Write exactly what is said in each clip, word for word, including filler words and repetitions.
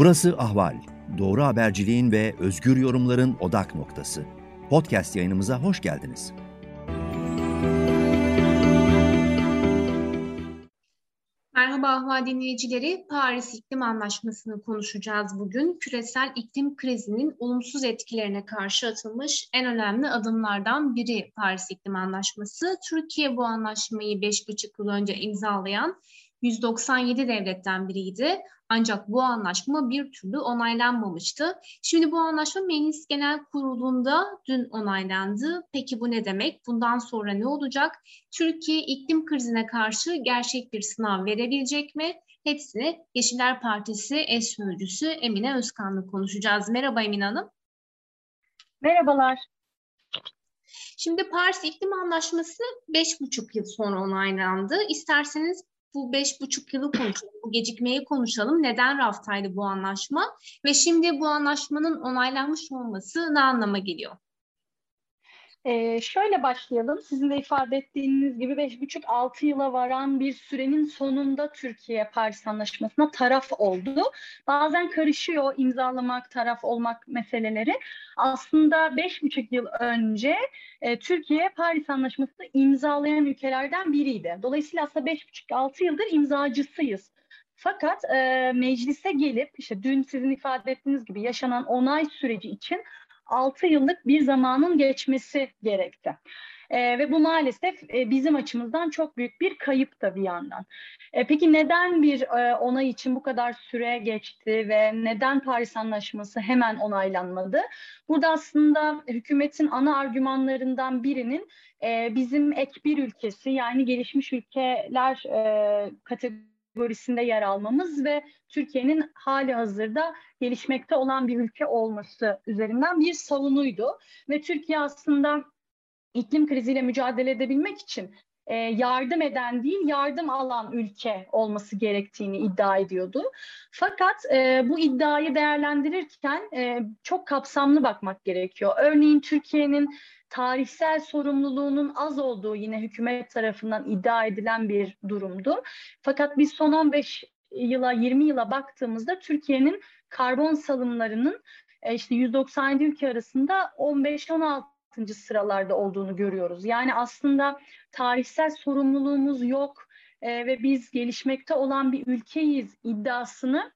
Burası Ahval, doğru haberciliğin ve özgür yorumların odak noktası. Podcast yayınımıza hoş geldiniz. Merhaba Ahval dinleyicileri, Paris İklim Anlaşması'nı konuşacağız bugün. Küresel iklim krizinin olumsuz etkilerine karşı atılmış en önemli adımlardan biri Paris İklim Anlaşması. Türkiye bu anlaşmayı beş buçuk yıl önce imzalayan yüz doksan yedi devletten biriydi. Ancak bu anlaşma bir türlü onaylanmamıştı. Şimdi bu anlaşma Meclis Genel Kurulu'nda dün onaylandı. Peki bu ne demek? Bundan sonra ne olacak? Türkiye iklim krizine karşı gerçek bir sınav verebilecek mi? Hepsini Yeşiller Partisi eş sözcüsü Emine Özkan'la konuşacağız. Merhaba Emine Hanım. Merhabalar. Şimdi Paris İklim Anlaşması beş buçuk yıl sonra onaylandı. İsterseniz bu beş buçuk yılı konuşalım, bu gecikmeyi konuşalım. Neden raftaydı bu anlaşma ve şimdi bu anlaşmanın onaylanmış olması ne anlama geliyor? Ee, şöyle başlayalım. Sizin de ifade ettiğiniz gibi beş buçuk altı yıla varan bir sürenin sonunda Türkiye Paris Anlaşması'na taraf oldu. Bazen karışıyor imzalamak, taraf olmak meseleleri. Aslında beş buçuk yıl önce e, Türkiye Paris Anlaşması'nı imzalayan ülkelerden biriydi. Dolayısıyla aslında beş buçuk altı yıldır imzacısıyız. Fakat e, meclise gelip işte dün sizin ifade ettiğiniz gibi yaşanan onay süreci için altı yıllık bir zamanın geçmesi gerekti. Ee, ve bu maalesef e, bizim açımızdan çok büyük bir kayıp da bir yandan. E, peki neden bir e, onay için bu kadar süre geçti ve neden Paris Anlaşması hemen onaylanmadı? Burada aslında hükümetin ana argümanlarından birinin e, bizim ek bir ülkesi yani gelişmiş ülkeler e, kategorisi. kategorisinde yer almamız ve Türkiye'nin hali hazırda gelişmekte olan bir ülke olması üzerinden bir savunuydu. Ve Türkiye aslında iklim kriziyle mücadele edebilmek için yardım eden değil, yardım alan ülke olması gerektiğini iddia ediyordu. Fakat bu iddiayı değerlendirirken çok kapsamlı bakmak gerekiyor. Örneğin Türkiye'nin tarihsel sorumluluğunun az olduğu yine hükümet tarafından iddia edilen bir durumdu. Fakat biz son on beş yıla, yirmi yıla baktığımızda Türkiye'nin karbon salımlarının işte yüz doksan yedi ülke arasında on beş on altı sıralarda olduğunu görüyoruz. Yani aslında tarihsel sorumluluğumuz yok e, ve biz gelişmekte olan bir ülkeyiz iddiasını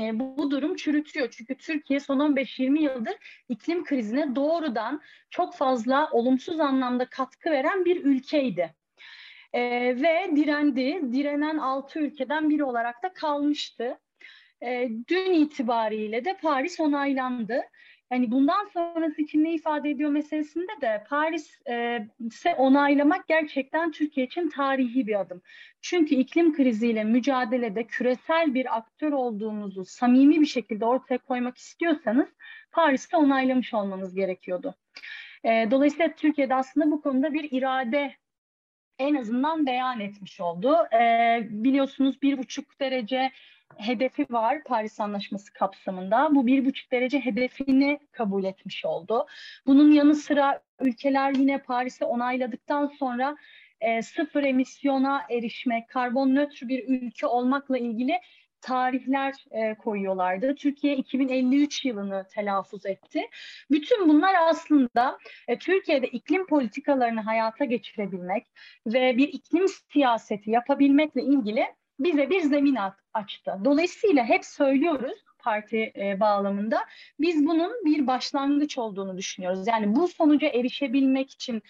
e, bu, bu durum çürütüyor. Çünkü Türkiye son on beş yirmi yıldır iklim krizine doğrudan çok fazla olumsuz anlamda katkı veren bir ülkeydi. E, ve direndi, direnen altı ülkeden biri olarak da kalmıştı. E, dün itibariyle de Paris onaylandı. Yani bundan sonrası için ne ifade ediyor meselesinde de Paris'e onaylamak gerçekten Türkiye için tarihi bir adım. Çünkü iklim kriziyle mücadelede küresel bir aktör olduğunuzu samimi bir şekilde ortaya koymak istiyorsanız Paris'te onaylamış olmanız gerekiyordu. Dolayısıyla Türkiye'de aslında bu konuda bir irade en azından beyan etmiş oldu. Biliyorsunuz bir buçuk derece hedefi var Paris Anlaşması kapsamında. Bu bir buçuk derece hedefini kabul etmiş oldu. Bunun yanı sıra ülkeler yine Paris'i onayladıktan sonra e, sıfır emisyona erişmek, karbon nötr bir ülke olmakla ilgili tarihler e, koyuyorlardı. Türkiye iki bin elli üç yılını telaffuz etti. Bütün bunlar aslında e, Türkiye'de iklim politikalarını hayata geçirebilmek ve bir iklim siyaseti yapabilmekle ilgili bize bir zemin açtı. Dolayısıyla hep söylüyoruz parti e, bağlamında biz bunun bir başlangıç olduğunu düşünüyoruz. Yani bu sonuca erişebilmek için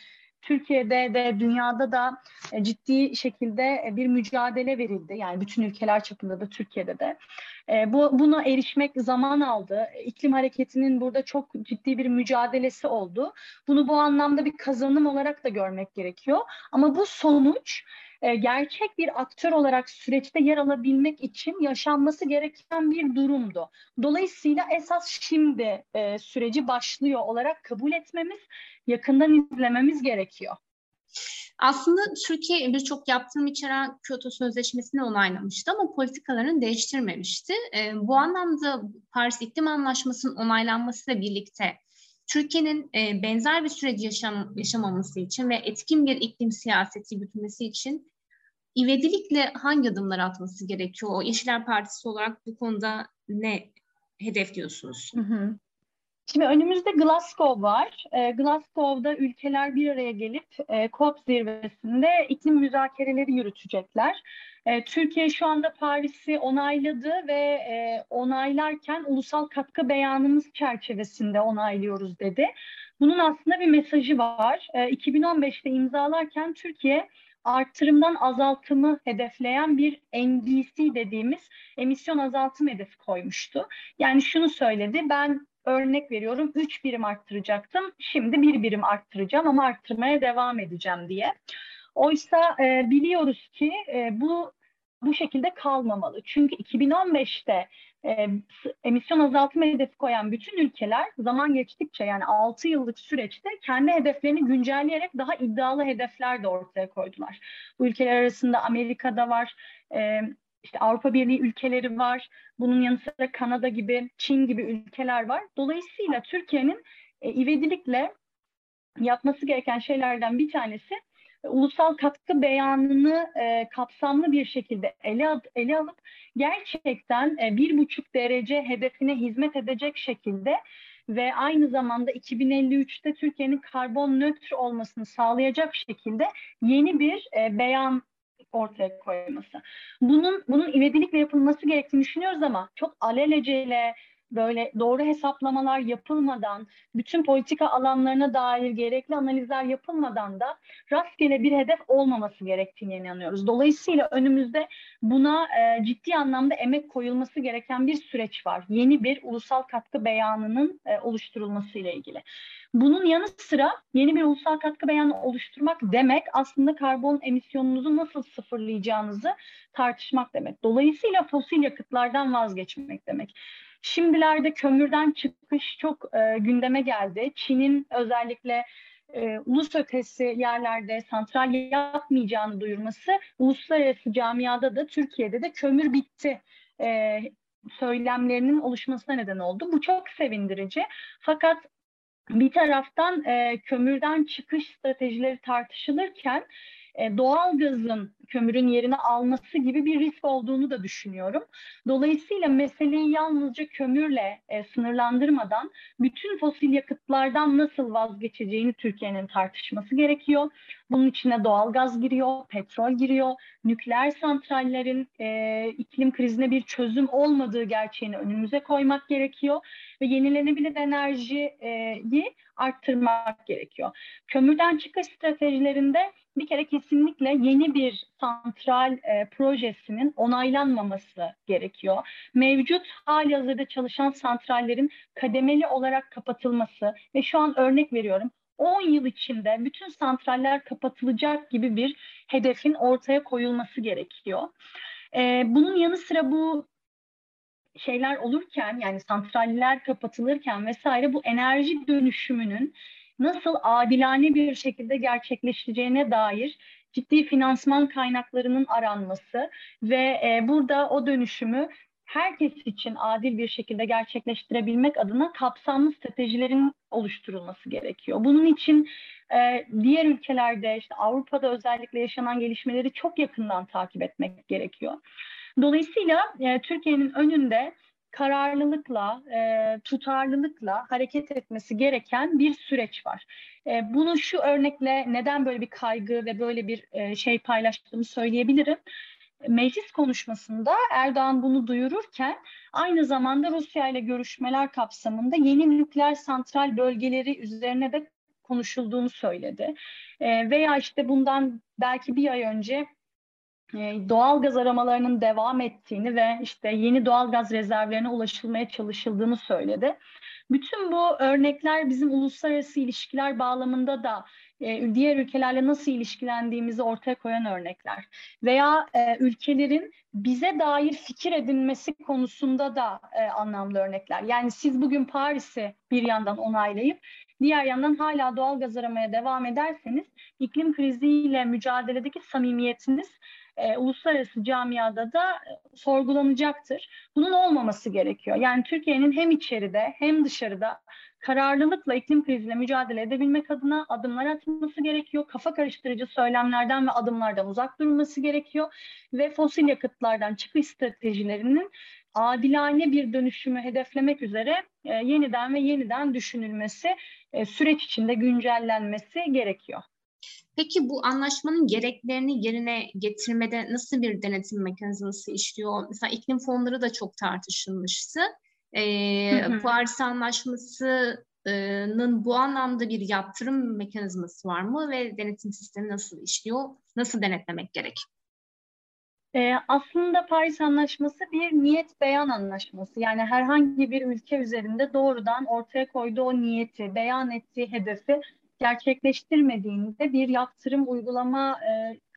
Türkiye'de de dünyada da e, ciddi şekilde e, bir mücadele verildi. Yani bütün ülkeler çapında da Türkiye'de de. E, bu, buna erişmek zaman aldı. İklim hareketinin burada çok ciddi bir mücadelesi oldu. Bunu bu anlamda bir kazanım olarak da görmek gerekiyor. Ama bu sonuç gerçek bir aktör olarak süreçte yer alabilmek için yaşanması gereken bir durumdu. Dolayısıyla esas şimdi e, süreci başlıyor olarak kabul etmemiz, yakından izlememiz gerekiyor. Aslında Türkiye birçok yaptırım içeren Kyoto Sözleşmesi'ni onaylamıştı ama politikalarını değiştirmemişti. E, bu anlamda Paris İklim Anlaşması'nın onaylanmasıyla birlikte Türkiye'nin e, benzer bir süreci yaşam, yaşamaması için ve etkin bir iklim siyaseti yürütmesi için ivedilikle hangi adımlar atması gerekiyor? O Yeşiller Partisi olarak bu konuda ne hedefliyorsunuz? Hı hı. Şimdi önümüzde Glasgow var. E, Glasgow'da ülkeler bir araya gelip e, COP zirvesinde iklim müzakereleri yürütecekler. E, Türkiye şu anda Paris'i onayladı ve e, onaylarken ulusal katkı beyanımız çerçevesinde onaylıyoruz dedi. Bunun aslında bir mesajı var. E, iki bin on beşte imzalarken Türkiye artırımdan azaltımı hedefleyen bir N D C dediğimiz emisyon azaltım hedefi koymuştu. Yani şunu söyledi, ben örnek veriyorum üç birim arttıracaktım, şimdi bir birim arttıracağım ama arttırmaya devam edeceğim diye. Oysa e, biliyoruz ki e, bu bu şekilde kalmamalı. Çünkü iki bin on beşte e, emisyon azaltma hedefi koyan bütün ülkeler zaman geçtikçe, yani altı yıllık süreçte kendi hedeflerini güncelleyerek daha iddialı hedefler de ortaya koydular. Bu ülkeler arasında Amerika'da var, e, İşte Avrupa Birliği ülkeleri var, bunun yanı sıra Kanada gibi, Çin gibi ülkeler var. Dolayısıyla Türkiye'nin e, ivedilikle yapması gereken şeylerden bir tanesi e, ulusal katkı beyanını e, kapsamlı bir şekilde ele, ele alıp gerçekten e, bir buçuk derece hedefine hizmet edecek şekilde ve aynı zamanda iki bin elli üçte Türkiye'nin karbon nötr olmasını sağlayacak şekilde yeni bir e, beyan ortaya koyması. Bunun bunun ivedilikle yapılması gerektiğini düşünüyoruz ama çok alelacele, böyle doğru hesaplamalar yapılmadan, bütün politika alanlarına dair gerekli analizler yapılmadan da rastgele bir hedef olmaması gerektiğine inanıyoruz. Dolayısıyla önümüzde buna e, ciddi anlamda emek koyulması gereken bir süreç var. Yeni bir ulusal katkı beyanının e, oluşturulmasıyla ilgili. Bunun yanı sıra yeni bir ulusal katkı beyanı oluşturmak demek aslında karbon emisyonunuzu nasıl sıfırlayacağınızı tartışmak demek. Dolayısıyla fosil yakıtlardan vazgeçmek demek. Şimdilerde kömürden çıkış çok e, gündeme geldi. Çin'in özellikle e, ulus ötesi yerlerde santral yapmayacağını duyurması uluslararası camiada da Türkiye'de de kömür bitti e, söylemlerinin oluşmasına neden oldu. Bu çok sevindirici. Fakat bir taraftan e, kömürden çıkış stratejileri tartışılırken doğal gazın kömürün yerini alması gibi bir risk olduğunu da düşünüyorum. Dolayısıyla meseleyi yalnızca kömürle e, sınırlandırmadan bütün fosil yakıtlardan nasıl vazgeçeceğini Türkiye'nin tartışması gerekiyor. Bunun içine doğal gaz giriyor, petrol giriyor, nükleer santrallerin e, iklim krizine bir çözüm olmadığı gerçeğini önümüze koymak gerekiyor ve yenilenebilir enerjiyi arttırmak gerekiyor. Kömürden çıkış stratejilerinde bir kere kesinlikle yeni bir santral e, projesinin onaylanmaması gerekiyor. Mevcut halihazırda çalışan santrallerin kademeli olarak kapatılması ve şu an örnek veriyorum on yıl içinde bütün santraller kapatılacak gibi bir hedefin ortaya koyulması gerekiyor. E, bunun yanı sıra bu şeyler olurken, yani santraller kapatılırken vesaire, bu enerji dönüşümünün nasıl adilane bir şekilde gerçekleşeceğine dair ciddi finansman kaynaklarının aranması ve e, burada o dönüşümü herkes için adil bir şekilde gerçekleştirebilmek adına kapsamlı stratejilerin oluşturulması gerekiyor. Bunun için e, diğer ülkelerde, işte Avrupa'da özellikle yaşanan gelişmeleri çok yakından takip etmek gerekiyor. Dolayısıyla e, Türkiye'nin önünde kararlılıkla, e, tutarlılıkla hareket etmesi gereken bir süreç var. E, bunu şu örnekle neden böyle bir kaygı ve böyle bir e, şey paylaştığımı söyleyebilirim. Meclis konuşmasında Erdoğan bunu duyururken aynı zamanda Rusya ile görüşmeler kapsamında yeni nükleer santral bölgeleri üzerine de konuşulduğunu söyledi. E, veya işte bundan belki bir ay önce doğal gaz aramalarının devam ettiğini ve işte yeni doğal gaz rezervlerine ulaşılmaya çalışıldığını söyledi. Bütün bu örnekler bizim uluslararası ilişkiler bağlamında da diğer ülkelerle nasıl ilişkilendiğimizi ortaya koyan örnekler. Veya ülkelerin bize dair fikir edinmesi konusunda da anlamlı örnekler. Yani siz bugün Paris'i bir yandan onaylayıp diğer yandan hala doğal gaz aramaya devam ederseniz iklim kriziyle mücadeledeki samimiyetiniz E, uluslararası camiada da e, sorgulanacaktır. Bunun olmaması gerekiyor. Yani Türkiye'nin hem içeride hem dışarıda kararlılıkla iklim kriziyle mücadele edebilmek adına adımlar atması gerekiyor. Kafa karıştırıcı söylemlerden ve adımlardan uzak durulması gerekiyor. Ve fosil yakıtlardan çıkış stratejilerinin adilane bir dönüşümü hedeflemek üzere e, yeniden ve yeniden düşünülmesi, e, süreç içinde güncellenmesi gerekiyor. Peki bu anlaşmanın gereklerini yerine getirmede nasıl bir denetim mekanizması işliyor? Mesela iklim fonları da çok tartışılmıştı. Ee, hı hı. Paris Anlaşması'nın bu anlamda bir yaptırım mekanizması var mı ve denetim sistemi nasıl işliyor? Nasıl denetlemek gerek? Ee, aslında Paris Anlaşması bir niyet beyan anlaşması. Yani herhangi bir ülke üzerinde doğrudan ortaya koyduğu o niyeti, beyan ettiği hedefi gerçekleştirmediğinde bir yaptırım uygulama e,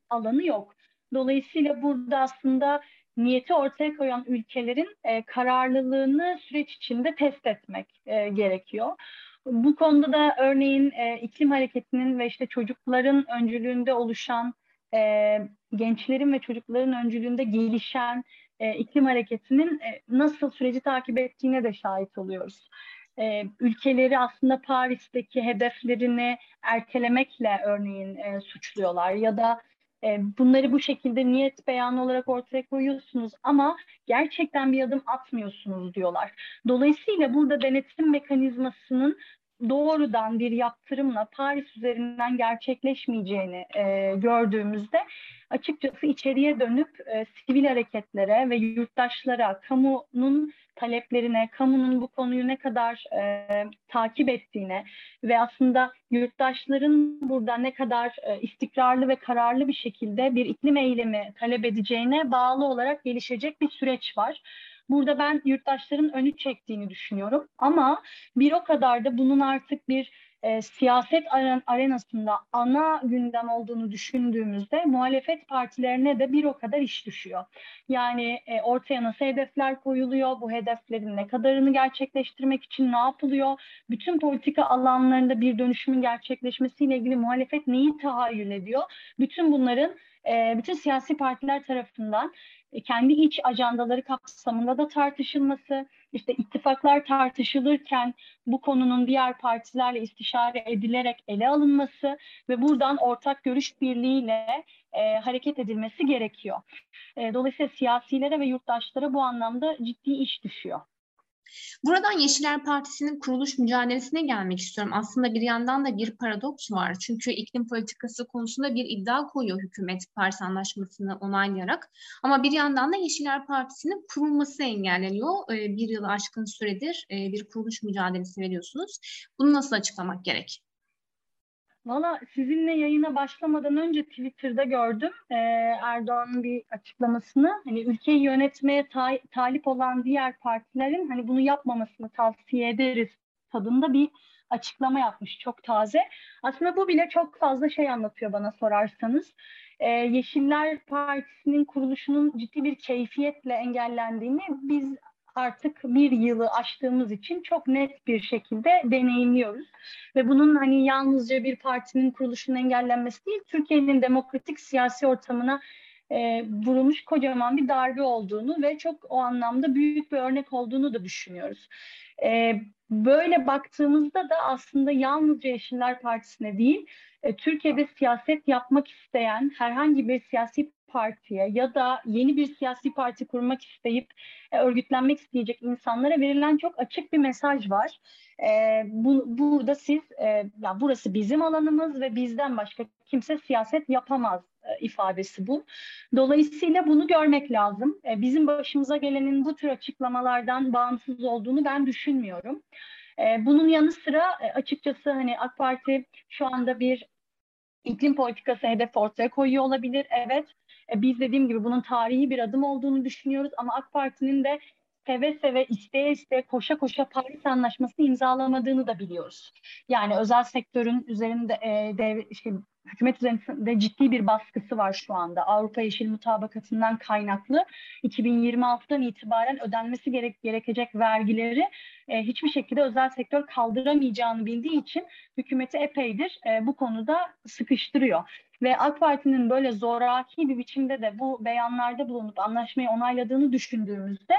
alanı yok. Dolayısıyla burada aslında niyeti ortaya koyan ülkelerin e, kararlılığını süreç içinde test etmek e, gerekiyor. Bu konuda da örneğin e, iklim hareketinin ve işte çocukların öncülüğünde oluşan, e, gençlerin ve çocukların öncülüğünde gelişen e, iklim hareketinin e, nasıl süreci takip ettiğine de şahit oluyoruz. E, ülkeleri aslında Paris'teki hedeflerini ertelemekle örneğin e, suçluyorlar ya da e, bunları bu şekilde niyet beyanı olarak ortaya koyuyorsunuz ama gerçekten bir adım atmıyorsunuz diyorlar. Dolayısıyla burada denetim mekanizmasının doğrudan bir yaptırımla Paris üzerinden gerçekleşmeyeceğini e, gördüğümüzde açıkçası içeriye dönüp e, sivil hareketlere ve yurttaşlara, kamunun taleplerine, kamunun bu konuyu ne kadar e, takip ettiğine ve aslında yurttaşların burada ne kadar e, istikrarlı ve kararlı bir şekilde bir iklim eylemi talep edeceğine bağlı olarak gelişecek bir süreç var. Burada ben yurttaşların önü çektiğini düşünüyorum ama bir o kadar da bunun artık bir e, siyaset arenasında ana gündem olduğunu düşündüğümüzde muhalefet partilerine de bir o kadar iş düşüyor. Yani e, ortaya nasıl hedefler koyuluyor, bu hedeflerin ne kadarını gerçekleştirmek için ne yapılıyor, bütün politika alanlarında bir dönüşümün gerçekleşmesiyle ilgili muhalefet neyi tahayyül ediyor, bütün bunların e, bütün siyasi partiler tarafından kendi iç ajandaları kapsamında da tartışılması, işte ittifaklar tartışılırken bu konunun diğer partilerle istişare edilerek ele alınması ve buradan ortak görüş birliğiyle e, hareket edilmesi gerekiyor. E, dolayısıyla siyasilere ve yurttaşlara bu anlamda ciddi iş düşüyor. Buradan Yeşiller Partisi'nin kuruluş mücadelesine gelmek istiyorum. Aslında bir yandan da bir paradoks var. Çünkü iklim politikası konusunda bir iddia koyuyor hükümet Paris Anlaşması'nı onaylayarak. Ama bir yandan da Yeşiller Partisi'nin kurulması engelleniyor. Bir yıl aşkın süredir bir kuruluş mücadelesi veriyorsunuz. Bunu nasıl açıklamak gerek? Valla sizinle yayına başlamadan önce Twitter'da gördüm ee, Erdoğan'ın bir açıklamasını. Hani ülkeyi yönetmeye ta talip olan diğer partilerin hani bunu yapmamasını tavsiye ederiz tadında bir açıklama yapmış, çok taze. Aslında bu bile çok fazla şey anlatıyor bana sorarsanız. Ee, Yeşiller Partisi'nin kuruluşunun ciddi bir keyfiyetle engellendiğini biz artık bir yılı aştığımız için çok net bir şekilde deneyimliyoruz. Ve bunun hani yalnızca bir partinin kuruluşunun engellenmesi değil, Türkiye'nin demokratik siyasi ortamına e, vurulmuş kocaman bir darbe olduğunu ve çok o anlamda büyük bir örnek olduğunu da düşünüyoruz. E, böyle baktığımızda da aslında yalnızca Yeşiller Partisi'ne değil, e, Türkiye'de siyaset yapmak isteyen herhangi bir siyasi partiye ya da yeni bir siyasi parti kurmak isteyip e, örgütlenmek isteyecek insanlara verilen çok açık bir mesaj var. E, bu, burada siz, e, ya burası bizim alanımız ve bizden başka kimse siyaset yapamaz e, ifadesi bu. Dolayısıyla bunu görmek lazım. E, bizim başımıza gelenin bu tür açıklamalardan bağımsız olduğunu ben düşünmüyorum. E, bunun yanı sıra e, açıkçası hani AK Parti şu anda bir iklim politikası hedefi ortaya koyuyor olabilir, evet. Biz dediğim gibi bunun tarihi bir adım olduğunu düşünüyoruz ama AK Parti'nin de seve seve, isteye isteye, koşa koşa Paris Anlaşması'nı imzalamadığını da biliyoruz. Yani özel sektörün üzerinde, e, dev, işte, hükümet üzerinde ciddi bir baskısı var şu anda. Avrupa Yeşil Mutabakatı'ndan kaynaklı iki bin yirmi altıdan itibaren ödenmesi gerek, gerekecek vergileri e, hiçbir şekilde özel sektör kaldıramayacağını bildiği için hükümeti epeydir e, bu konuda sıkıştırıyor. Ve AK Parti'nin böyle zoraki bir biçimde de bu beyanlarda bulunup anlaşmayı onayladığını düşündüğümüzde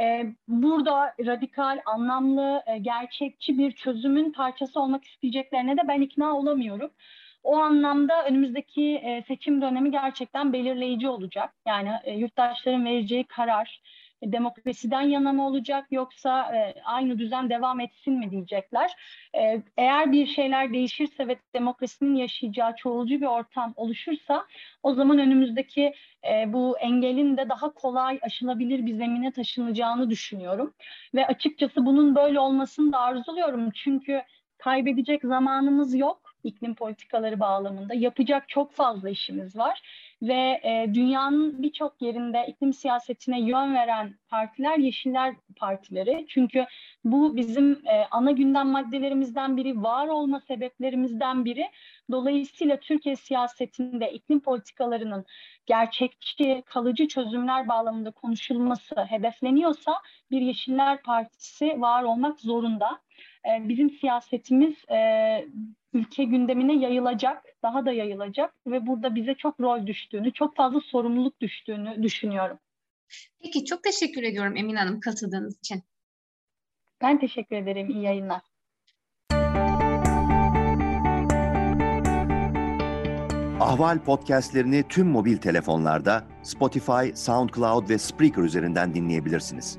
e, burada radikal, anlamlı, e, gerçekçi bir çözümün parçası olmak isteyeceklerine de ben ikna olamıyorum. O anlamda önümüzdeki e, seçim dönemi gerçekten belirleyici olacak. Yani e, yurttaşların vereceği karar e, demokrasiden yana mı olacak, yoksa e, aynı düzen devam etsin mi diyecekler. E, eğer bir şeyler değişirse ve demokrasinin yaşayacağı çoğulcu bir ortam oluşursa, o zaman önümüzdeki e, bu engelin de daha kolay aşılabilir bir zemine taşınacağını düşünüyorum. Ve açıkçası bunun böyle olmasını da arzuluyorum. Çünkü kaybedecek zamanımız yok. İklim politikaları bağlamında yapacak çok fazla işimiz var ve e, dünyanın birçok yerinde iklim siyasetine yön veren partiler Yeşiller Partileri. Çünkü bu bizim e, ana gündem maddelerimizden biri, var olma sebeplerimizden biri. Dolayısıyla Türkiye siyasetinde iklim politikalarının gerçekçi, kalıcı çözümler bağlamında konuşulması hedefleniyorsa bir Yeşiller Partisi var olmak zorunda. E, bizim siyasetimiz e, ülke gündemine yayılacak, daha da yayılacak ve burada bize çok rol düştüğünü, çok fazla sorumluluk düştüğünü düşünüyorum. Peki, çok teşekkür ediyorum Emine Hanım katıldığınız için. Ben teşekkür ederim, iyi yayınlar. Ahval podcastlerini tüm mobil telefonlarda Spotify, SoundCloud ve Spreaker üzerinden dinleyebilirsiniz.